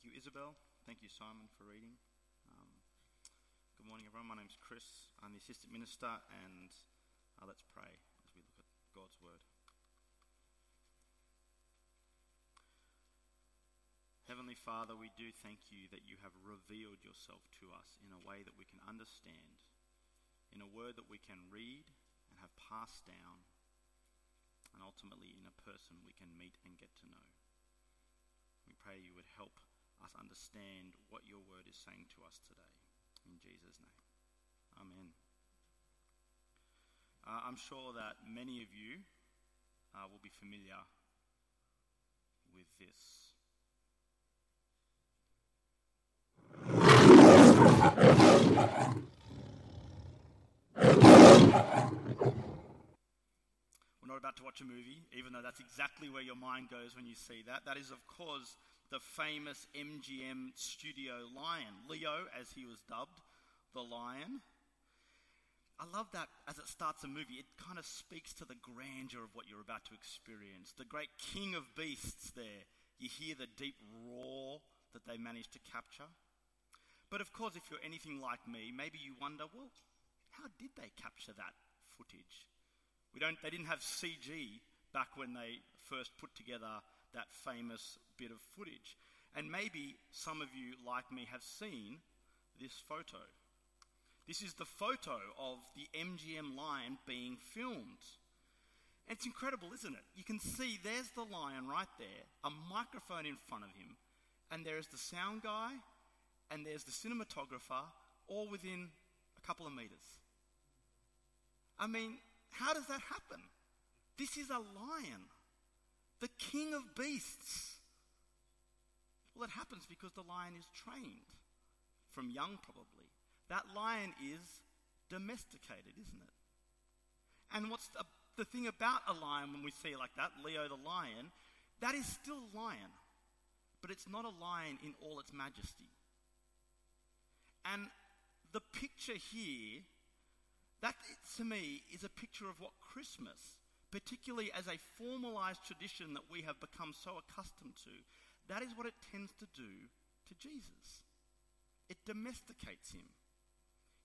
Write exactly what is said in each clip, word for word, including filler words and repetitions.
Thank you, Isabel. Thank you, Simon, for reading. Um, good morning, everyone. My name's Chris. I'm the assistant minister, and uh, let's pray as we look at God's word. Heavenly Father, we do thank you that you have revealed yourself to us in a way that we can understand, in a word that we can read and have passed down, and ultimately in a person we can meet and get to know. We pray you would help us understand what your word is saying to us today. In Jesus' name. Amen. Uh, I'm sure that many of you uh, will be familiar with this. We're not about to watch a movie, even though that's exactly where your mind goes when you see that. That is, of course, the famous M G M studio lion, Leo, as he was dubbed, the Lion. I love that as it starts a movie, it kind of speaks to the grandeur of what you're about to experience. The great king of beasts there. You hear the deep roar that they managed to capture. But of course, if you're anything like me, maybe you wonder, well, how did they capture that footage? We don't. They didn't have C G back when they first put together that famous bit of footage. And maybe some of you, like me, have seen this photo. This is the photo of the M G M lion being filmed. And it's incredible, isn't it? You can see there's the lion right there, a microphone in front of him, and there is the sound guy, and there's the cinematographer, all within a couple of meters. I mean, how does that happen? This is a lion, the king of beasts. Well, it happens because the lion is trained, from young probably. That lion is domesticated, isn't it? And what's the, the thing about a lion when we see it like that, Leo the lion, that is still lion, but it's not a lion in all its majesty. And the picture here, that to me is a picture of what Christmas, particularly as a formalized tradition that we have become so accustomed to, that is what it tends to do to Jesus. It domesticates him.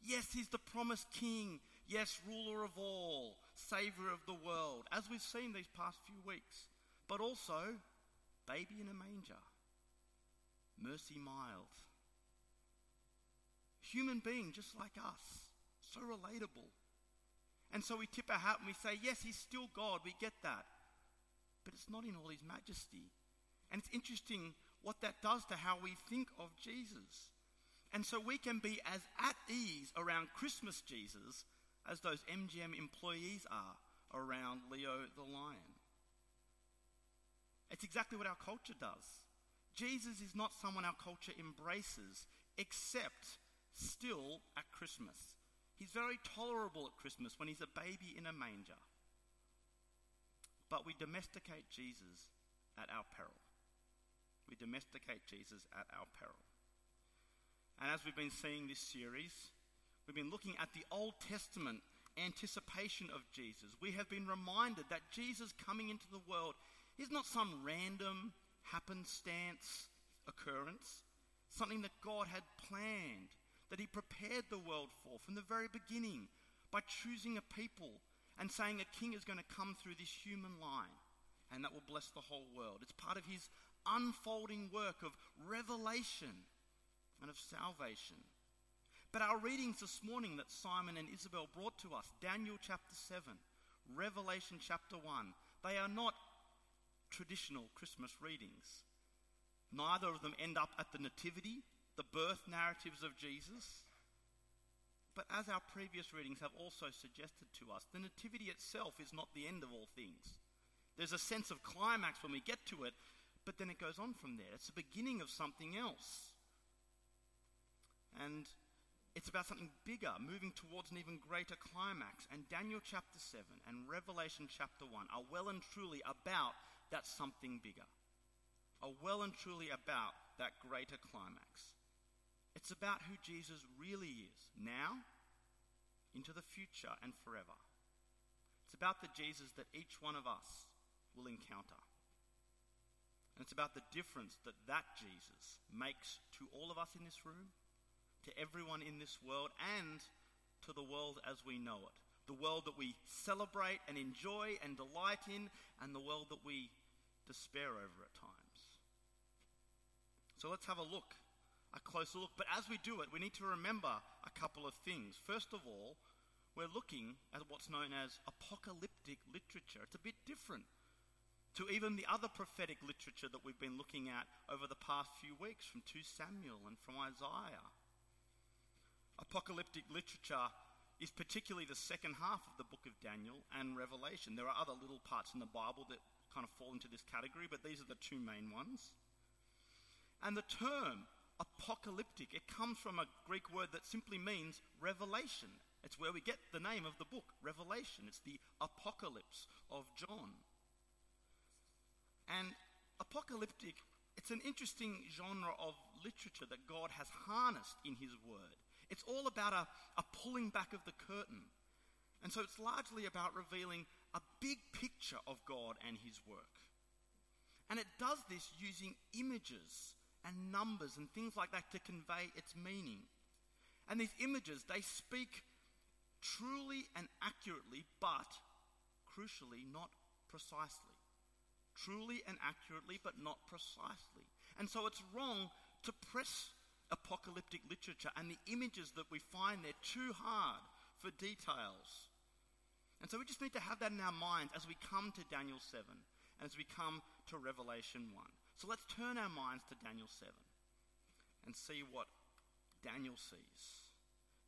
Yes, he's the promised king. Yes, ruler of all, savior of the world, as we've seen these past few weeks. But also, baby in a manger, mercy mild. Human being just like us, so relatable. And so we tip our hat and we say, yes, he's still God, we get that. But it's not in all his majesty. And it's interesting what that does to how we think of Jesus. And so we can be as at ease around Christmas Jesus as those M G M employees are around Leo the Lion. It's exactly what our culture does. Jesus is not someone our culture embraces, except still at Christmas. He's very tolerable at Christmas when he's a baby in a manger. But we domesticate Jesus at our peril. We domesticate Jesus at our peril. And as we've been seeing this series, we've been looking at the Old Testament anticipation of Jesus. We have been reminded that Jesus coming into the world is not some random happenstance occurrence, something that God had planned, that he prepared the world for from the very beginning by choosing a people and saying a king is going to come through this human line and that will bless the whole world. It's part of his unfolding work of revelation and of salvation. But our readings this morning that Simon and Isabel brought to us, Daniel chapter seven, Revelation chapter one, they are not traditional Christmas readings. Neither of them end up at the nativity, the birth narratives of Jesus. But as our previous readings have also suggested to us, the nativity itself is not the end of all things. There's a sense of climax when we get to it, but then it goes on from there. It's the beginning of something else. And it's about something bigger, moving towards an even greater climax. And Daniel chapter seven and Revelation chapter one are well and truly about that something bigger. Are well and truly about that greater climax. It's about who Jesus really is, now, into the future, and forever. It's about the Jesus that each one of us will encounter. And it's about the difference that that Jesus makes to all of us in this room, to everyone in this world, and to the world as we know it. The world that we celebrate and enjoy and delight in, and the world that we despair over at times. So let's have a look, a closer look. But as we do it, we need to remember a couple of things. First of all, we're looking at what's known as apocalyptic literature. It's a bit different to even the other prophetic literature that we've been looking at over the past few weeks from Second Samuel and from Isaiah. Apocalyptic literature is particularly the second half of the book of Daniel and Revelation. There are other little parts in the Bible that kind of fall into this category, but these are the two main ones. And the term apocalyptic, it comes from a Greek word that simply means revelation. It's where we get the name of the book, Revelation. It's the apocalypse of John. And apocalyptic, it's an interesting genre of literature that God has harnessed in his word. It's all about a, a pulling back of the curtain. And so it's largely about revealing a big picture of God and his work. And it does this using images and numbers and things like that to convey its meaning. And these images, they speak truly and accurately, but crucially, not precisely. Truly and accurately, but not precisely. And so it's wrong to press apocalyptic literature and the images that we find there too hard for details. And so we just need to have that in our minds as we come to Daniel seven and as we come to Revelation one. So let's turn our minds to Daniel seven and see what Daniel sees.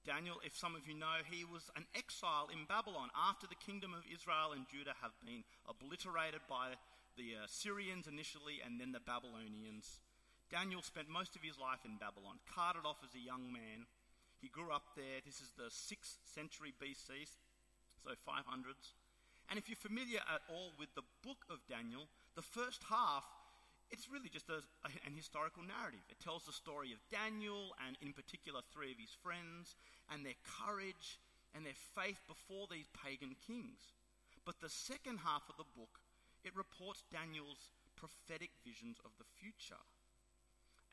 Daniel, if some of you know, he was an exile in Babylon after the kingdom of Israel and Judah have been obliterated by the Assyrians initially and then the Babylonians. Daniel spent most of his life in Babylon, carted off as a young man. He grew up there. This is the sixth century B C, so five hundreds. And if you're familiar at all with the book of Daniel, the first half, it's really just a, an historical narrative. It tells the story of Daniel and in particular three of his friends and their courage and their faith before these pagan kings. But the second half of the book, it reports Daniel's prophetic visions of the future.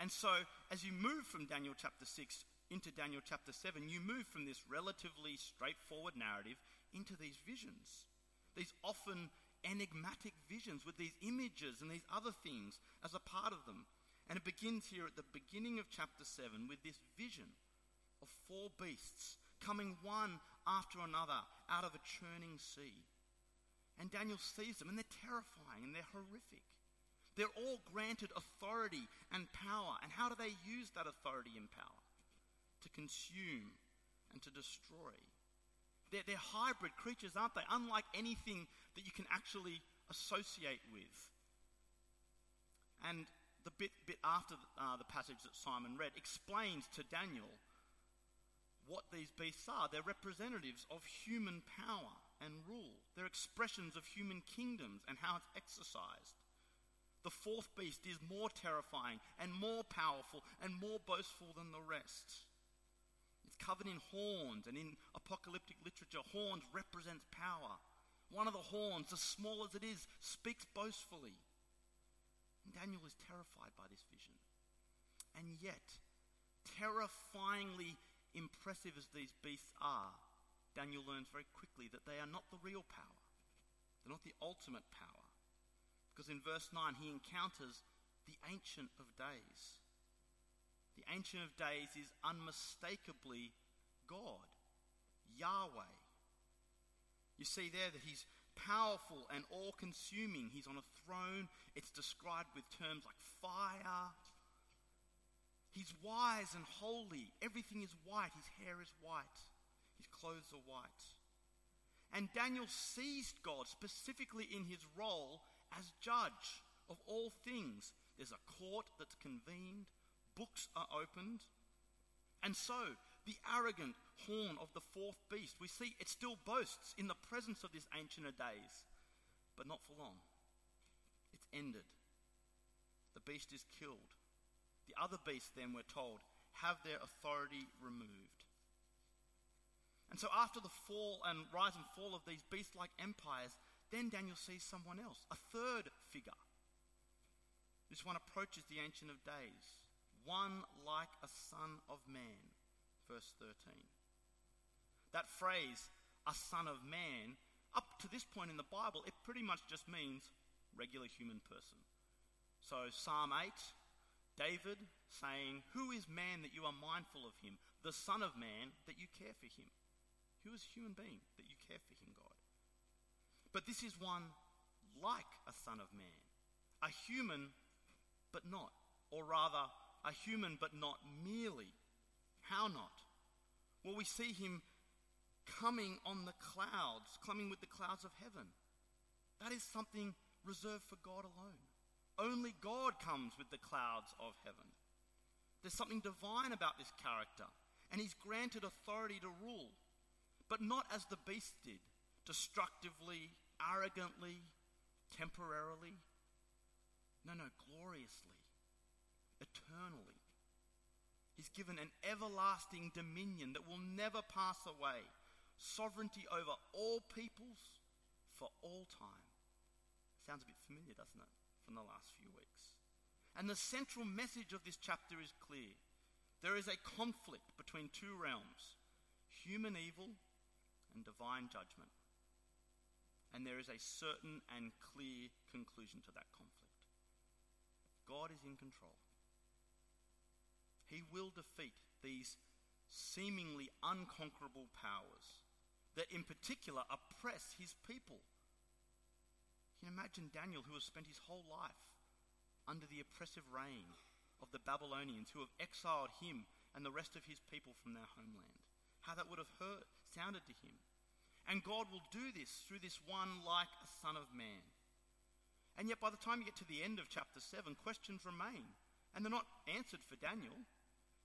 And so, as you move from Daniel chapter six into Daniel chapter seven, you move from this relatively straightforward narrative into these visions. These often enigmatic visions with these images and these other things as a part of them. And it begins here at the beginning of chapter seven with this vision of four beasts coming one after another out of a churning sea. And Daniel sees them, and they're terrifying and they're horrific. They're all granted authority and power. And how do they use that authority and power? To consume and to destroy. They're, they're hybrid creatures, aren't they? Unlike anything that you can actually associate with. And the bit, bit after uh, the passage that Simon read explains to Daniel what these beasts are. They're representatives of human power and rule. They're expressions of human kingdoms and how it's exercised. The fourth beast is more terrifying and more powerful and more boastful than the rest. It's covered in horns, and in apocalyptic literature, horns represents power. One of the horns, as small as it is, speaks boastfully. And Daniel is terrified by this vision. And yet, terrifyingly impressive as these beasts are, Daniel learns very quickly that they are not the real power. They're not the ultimate power. Because in verse nine, he encounters the Ancient of Days. The Ancient of Days is unmistakably God, Yahweh. You see there that he's powerful and all-consuming. He's on a throne. It's described with terms like fire. He's wise and holy. Everything is white. His hair is white. His clothes are white. And Daniel sees God specifically in his role as judge of all things. There's a court that's convened, books are opened, and so the arrogant horn of the fourth beast, we see it still boasts in the presence of this Ancient of Days, but not for long. It's ended. The beast is killed. The other beasts, then, we're told, have their authority removed. And so after the fall and rise and fall of these beast-like empires, then Daniel sees someone else, a third figure. This one approaches the Ancient of Days, one like a son of man, verse thirteen. That phrase, a son of man, up to this point in the Bible, it pretty much just means regular human person. So Psalm eight, David saying, who is man that you are mindful of him? The son of man that you care for him. Who is a human being that you care for him, God? But this is one like a son of man, a human but not, or rather a human but not merely. How not? Well, we see him coming on the clouds, coming with the clouds of heaven. That is something reserved for God alone. Only God comes with the clouds of heaven. There's something divine about this character, and he's granted authority to rule, but not as the beast did, destructively, arrogantly, temporarily. No, no, gloriously, eternally. He's given an everlasting dominion that will never pass away, sovereignty over all peoples for all time. Sounds a bit familiar, doesn't it, from the last few weeks? And the central message of this chapter is clear. There is a conflict between two realms, human evil and divine judgment. And there is a certain and clear conclusion to that conflict. God is in control. He will defeat these seemingly unconquerable powers that in particular oppress his people. Can you imagine Daniel, who has spent his whole life under the oppressive reign of the Babylonians, who have exiled him and the rest of his people from their homeland? How that would have hurt, sounded to him. And God will do this through this one like a son of man. And yet by the time you get to the end of chapter seven, questions remain. And they're not answered for Daniel.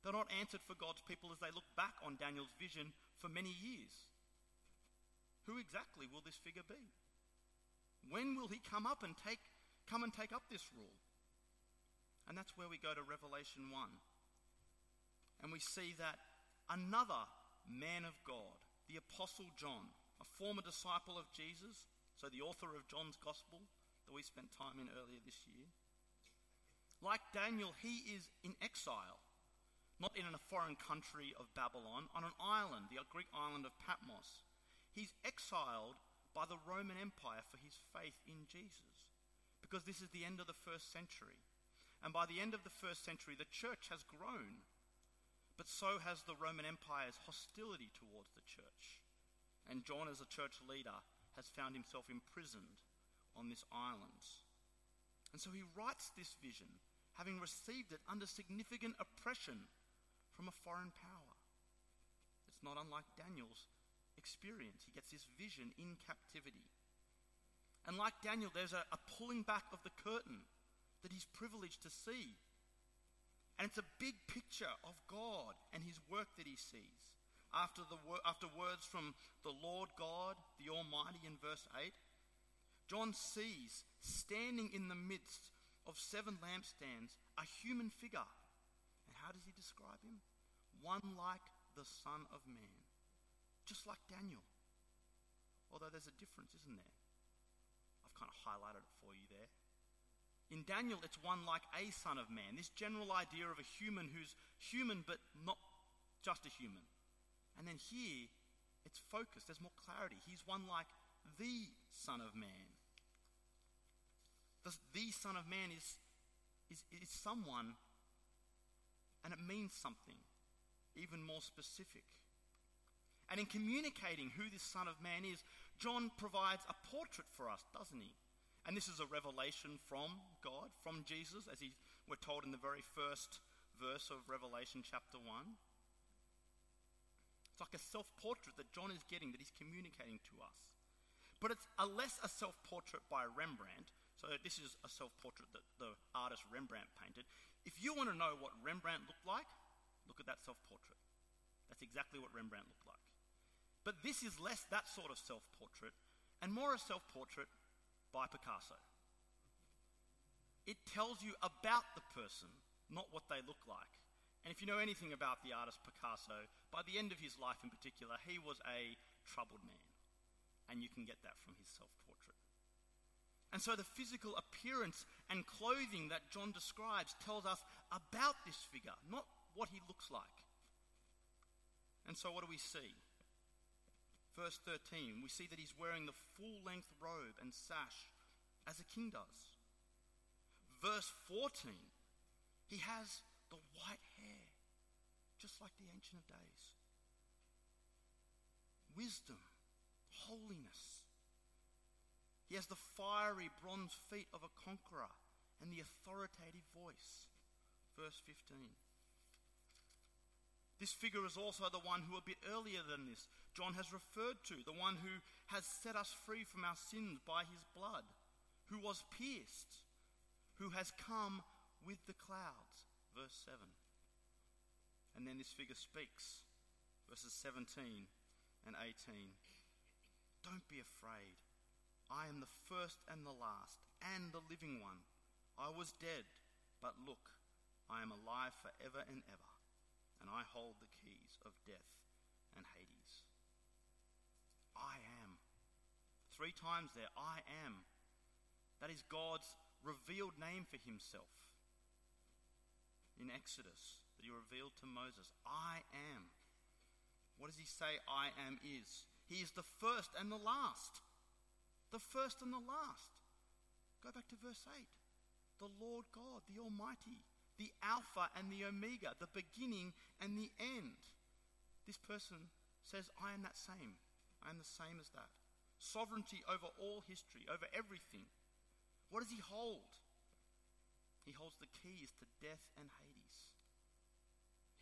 They're not answered for God's people as they look back on Daniel's vision for many years. Who exactly will this figure be? When will he come up and take, come and take up this rule? And that's where we go to Revelation one. And we see that another man of God, the Apostle John, a former disciple of Jesus, so the author of John's Gospel that we spent time in earlier this year, like Daniel, he is in exile, not in a foreign country of Babylon, on an island, the Greek island of Patmos. He's exiled by the Roman Empire for his faith in Jesus, because this is the end of the first century. And by the end of the first century, the church has grown, but so has the Roman Empire's hostility towards the church. And John, as a church leader, has found himself imprisoned on this island. And so he writes this vision, having received it under significant oppression from a foreign power. It's not unlike Daniel's experience. He gets this vision in captivity. And like Daniel, there's a, a pulling back of the curtain that he's privileged to see. And it's a big picture of God and his work that he sees. After, the wor- after words from the Lord God, the Almighty, in verse eight, John sees, standing in the midst of seven lampstands, a human figure. And how does he describe him? One like the Son of Man, just like Daniel. Although there's a difference, isn't there? I've kind of highlighted it for you there. In Daniel, it's one like a son of man, this general idea of a human who's human but not just a human. And then here, it's focused, there's more clarity. He's one like the Son of Man. The, the Son of Man is, is, is someone, and it means something even more specific. And in communicating who this Son of Man is, John provides a portrait for us, doesn't he? And this is a revelation from God, from Jesus, as he, we're told in the very first verse of Revelation chapter one. It's like a self-portrait that John is getting, that he's communicating to us. But it's a less a self-portrait by Rembrandt. So this is a self-portrait that the artist Rembrandt painted. If you want to know what Rembrandt looked like, look at that self-portrait. That's exactly what Rembrandt looked like. But this is less that sort of self-portrait and more a self-portrait by Picasso. It tells you about the person, not what they look like. And if you know anything about the artist Picasso, by the end of his life in particular, he was a troubled man. And you can get that from his self-portrait. And so the physical appearance and clothing that John describes tells us about this figure, not what he looks like. And so what do we see? Verse thirteen, we see that he's wearing the full-length robe and sash as a king does. Verse fourteen, he has the white hair, just like the Ancient of Days. Wisdom, holiness. He has the fiery bronze feet of a conqueror and the authoritative voice. Verse fifteen. This figure is also the one who a bit earlier than this, John has referred to, the one who has set us free from our sins by his blood, who was pierced, who has come with the clouds. Verse seven. And then this figure speaks. Verses seventeen and eighteen. Don't be afraid. I am the first and the last, and the living one. I was dead, but look, I am alive forever and ever, and I hold the keys of death and Hades. I am. Three times there, I am. That is God's revealed name for himself. In Exodus, that he revealed to Moses, I am. What does he say I am is? He is the first and the last. The first and the last. Go back to verse eight. The Lord God, the Almighty, the Alpha and the Omega, the beginning and the end. This person says, I am that same. I am the same as that. Sovereignty over all history, over everything. What does he hold? He holds the keys to death and Hades.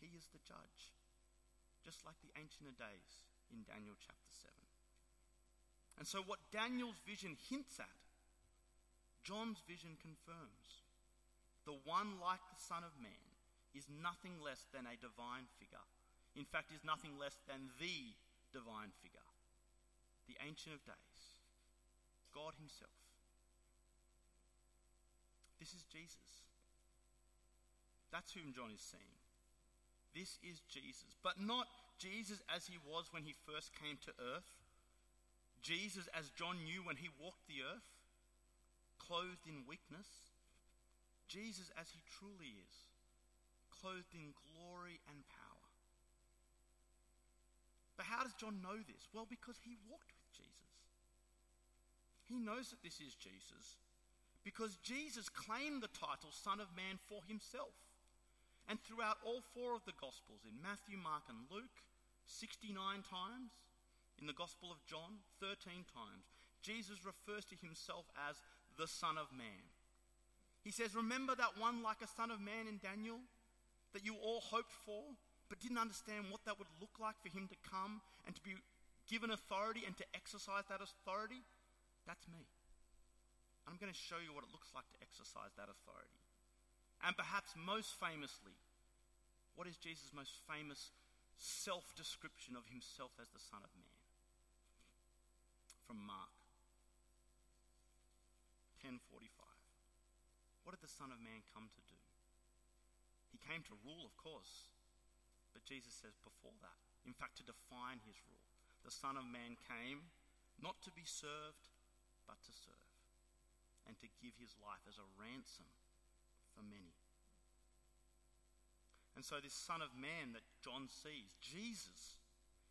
He is the judge, just like the Ancient of Days in Daniel chapter seven. And so what Daniel's vision hints at, John's vision confirms. The one like the Son of Man is nothing less than a divine figure. In fact, is nothing less than the divine figure. The Ancient of Days. God himself. This is Jesus. That's whom John is seeing. This is Jesus. But not Jesus as he was when he first came to earth. Jesus as John knew when he walked the earth, clothed in weakness. Jesus as he truly is, clothed in glory and power. But how does John know this? Well, because he walked with Jesus. He knows that this is Jesus because Jesus claimed the title Son of Man for himself. And throughout all four of the Gospels, in Matthew, Mark and Luke, sixty-nine times, in the Gospel of John, thirteen times, Jesus refers to himself as the Son of Man. He says, remember that one like a son of man in Daniel that you all hoped for, but didn't understand what that would look like for him to come and to be given authority and to exercise that authority? That's me. I'm going to show you what it looks like to exercise that authority. And perhaps most famously, what is Jesus' most famous self-description of himself as the Son of Man? From Mark ten forty-five. What did the Son of Man come to do? He came to rule, of course, but Jesus says before that, in fact, to define his rule. The Son of Man came not to be served, but to serve, and to give his life as a ransom for many. And so this Son of Man that John sees, Jesus,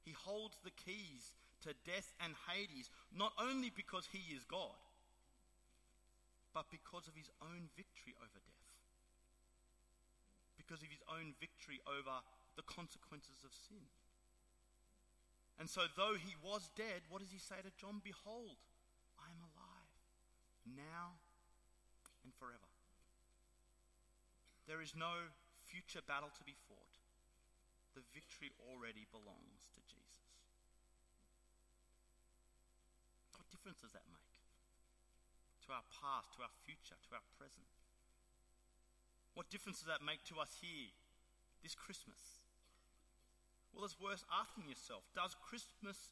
he holds the keys to death and Hades, not only because he is God, but because of his own victory over death. Because of his own victory over the consequences of sin. And so though he was dead, what does he say to John? Behold, I am alive, now and forever. There is no future battle to be fought. The victory already belongs to Jesus. What difference does that make? To our past, to our future, to our present. What difference does that make to us here, this Christmas? Well, it's worth asking yourself, does Christmas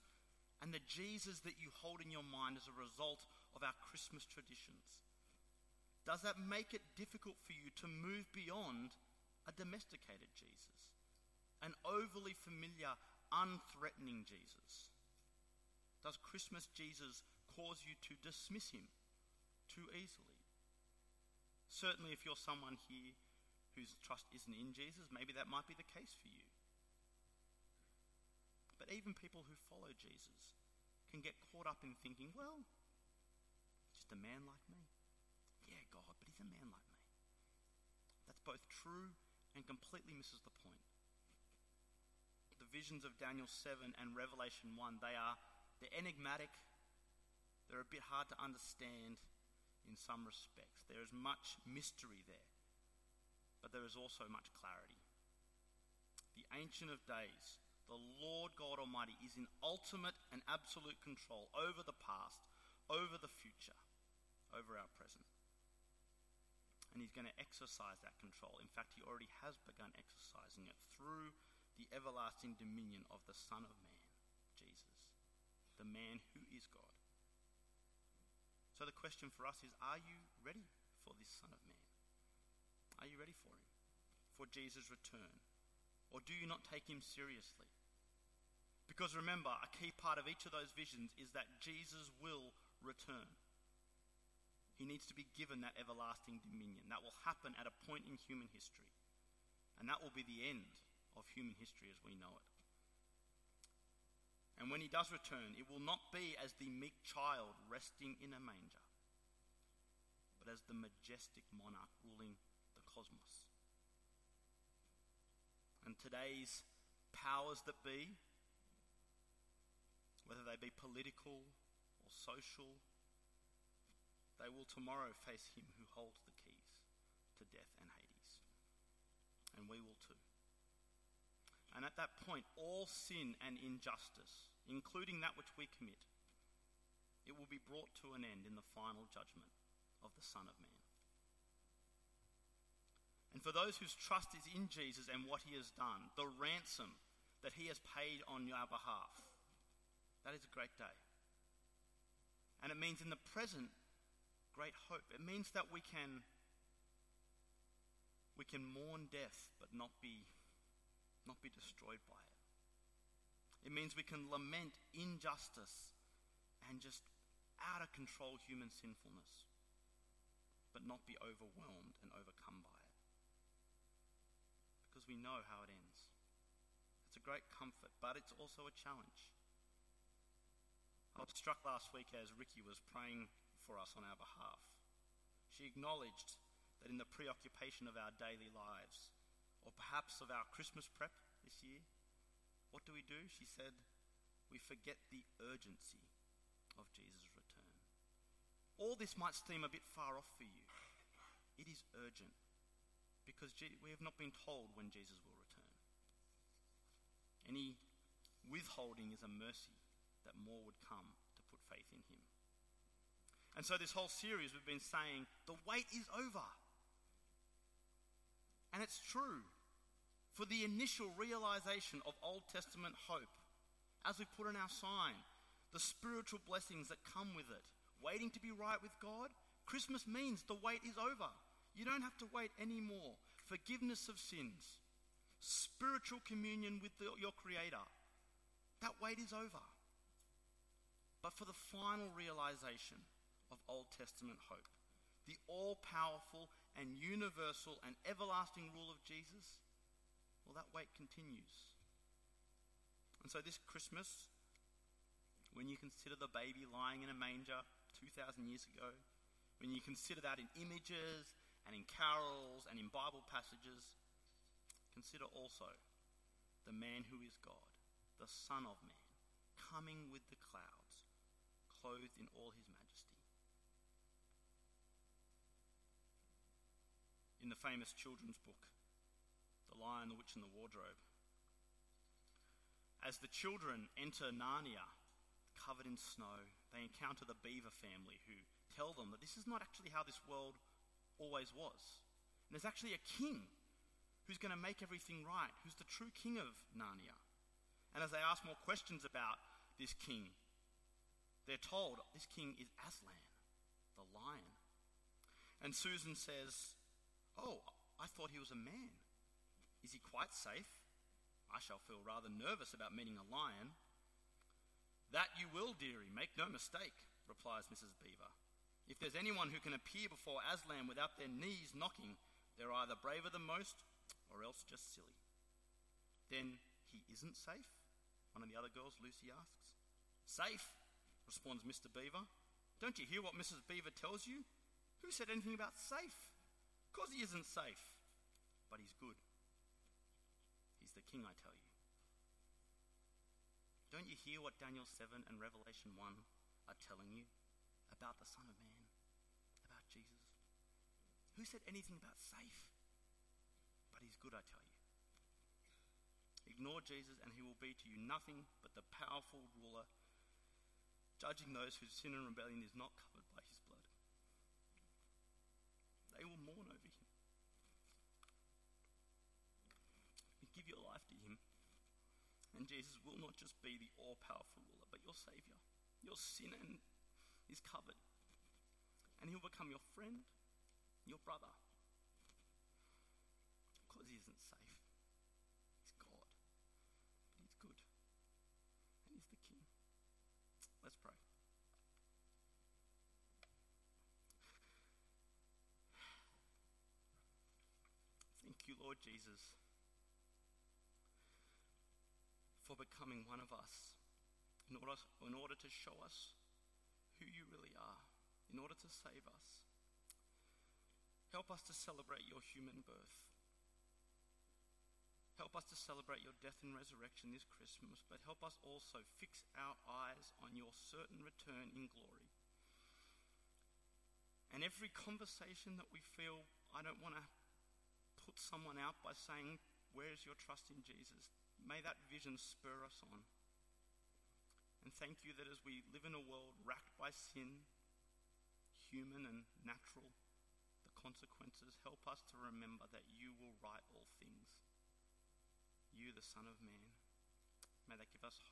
and the Jesus that you hold in your mind as a result of our Christmas traditions, does that make it difficult for you to move beyond a domesticated Jesus, an overly familiar, unthreatening Jesus? Does Christmas Jesus cause you to dismiss him? too easily. Certainly, if you're someone here whose trust isn't in Jesus, maybe that might be the case for you. But even people who follow Jesus can get caught up in thinking, well, just a man like me. Yeah, God, but he's a man like me. That's both true and completely misses the point. The visions of Daniel seven and Revelation one, they are they're enigmatic, they're a bit hard to understand in some respects. There is much mystery there, but there is also much clarity. The Ancient of Days, the Lord God Almighty, is in ultimate and absolute control over the past, over the future, over our present. And he's going to exercise that control. In fact, he already has begun exercising it through the everlasting dominion of the Son of Man, Jesus, the man who is God. So the question for us is, are you ready for this Son of Man? Are you ready for him, for Jesus' return? Or do you not take him seriously? Because remember, a key part of each of those visions is that Jesus will return. He needs to be given that everlasting dominion. That will happen at a point in human history. And that will be the end of human history as we know it. And when he does return, it will not be as the meek child resting in a manger, but as the majestic monarch ruling the cosmos. And today's powers that be, whether they be political or social, they will tomorrow face him who holds the keys to death and Hades. And we will too. And at that point, all sin and injustice, including that which we commit, it will be brought to an end in the final judgment of the Son of Man. And for those whose trust is in Jesus and what he has done, the ransom that he has paid on your behalf, that is a great day. And it means in the present, great hope. It means that we can we can mourn death but not be not be destroyed by it. It means we can lament injustice and just out of control human sinfulness but not be overwhelmed and overcome by it. Because we know how it ends. It's a great comfort, but it's also a challenge. I was struck last week as Ricky was praying for us on our behalf. She acknowledged that in the preoccupation of our daily lives, or perhaps of our Christmas prep this year, what do we do? She said, we forget the urgency of Jesus' return. All this might seem a bit far off for you. It is urgent, because we have not been told when Jesus will return. Any withholding is a mercy that more would come to put faith in him. And so this whole series we've been saying, the wait is over. And it's true. For the initial realization of Old Testament hope, as we put in our sign, the spiritual blessings that come with it, waiting to be right with God, Christmas means the wait is over. You don't have to wait anymore. Forgiveness of sins, spiritual communion with the, your Creator, that wait is over. But for the final realization of Old Testament hope, the all-powerful and universal and everlasting rule of Jesus, well, that wait continues. And so this Christmas, when you consider the baby lying in a manger two thousand years ago, when you consider that in images and in carols and in Bible passages, consider also the man who is God, the Son of Man, coming with the clouds, clothed in all his majesty. In the famous children's book, The Lion, the Witch and the Wardrobe, as the children enter Narnia, covered in snow, they encounter the beaver family who tell them that this is not actually how this world always was. And there's actually a king who's going to make everything right, who's the true king of Narnia. And as they ask more questions about this king, they're told this king is Aslan, the lion. And Susan says, oh, I thought he was a man. Is he quite safe? I shall feel rather nervous about meeting a lion. That you will, dearie, make no mistake, replies Missus Beaver. If there's anyone who can appear before Aslan without their knees knocking, they're either braver than most or else just silly. Then he isn't safe? One of the other girls, Lucy, asks. Safe, responds Mister Beaver. Don't you hear what Missus Beaver tells you? Who said anything about safe? Of course he isn't safe, but he's good. He's the king, I tell you. Don't you hear what Daniel seven and Revelation one are telling you about the Son of Man, about Jesus? Who said anything about safe? But he's good, I tell you. Ignore Jesus and he will be to you nothing but the powerful ruler, judging those whose sin and rebellion is not covered by his blood. They will mourn over him. You give your life to him. And Jesus will not just be the all-powerful ruler, but your saviour. Your sin and is covered. And he'll become your friend, your brother. Because he isn't safe. He's God. But he's good. And he's the king. Let's pray. Thank you, Lord Jesus, for becoming one of us in order, in order to show us who you really are, in order to save us. Help us to celebrate your human birth. Help us to celebrate your death and resurrection this Christmas, but help us also fix our eyes on your certain return in glory. And every conversation that we feel, I don't want to put someone out by saying, where is your trust in Jesus? May that vision spur us on. And thank you that as we live in a world racked by sin, human and natural, the consequences, help us to remember that you will right all things. You, the Son of Man. May that give us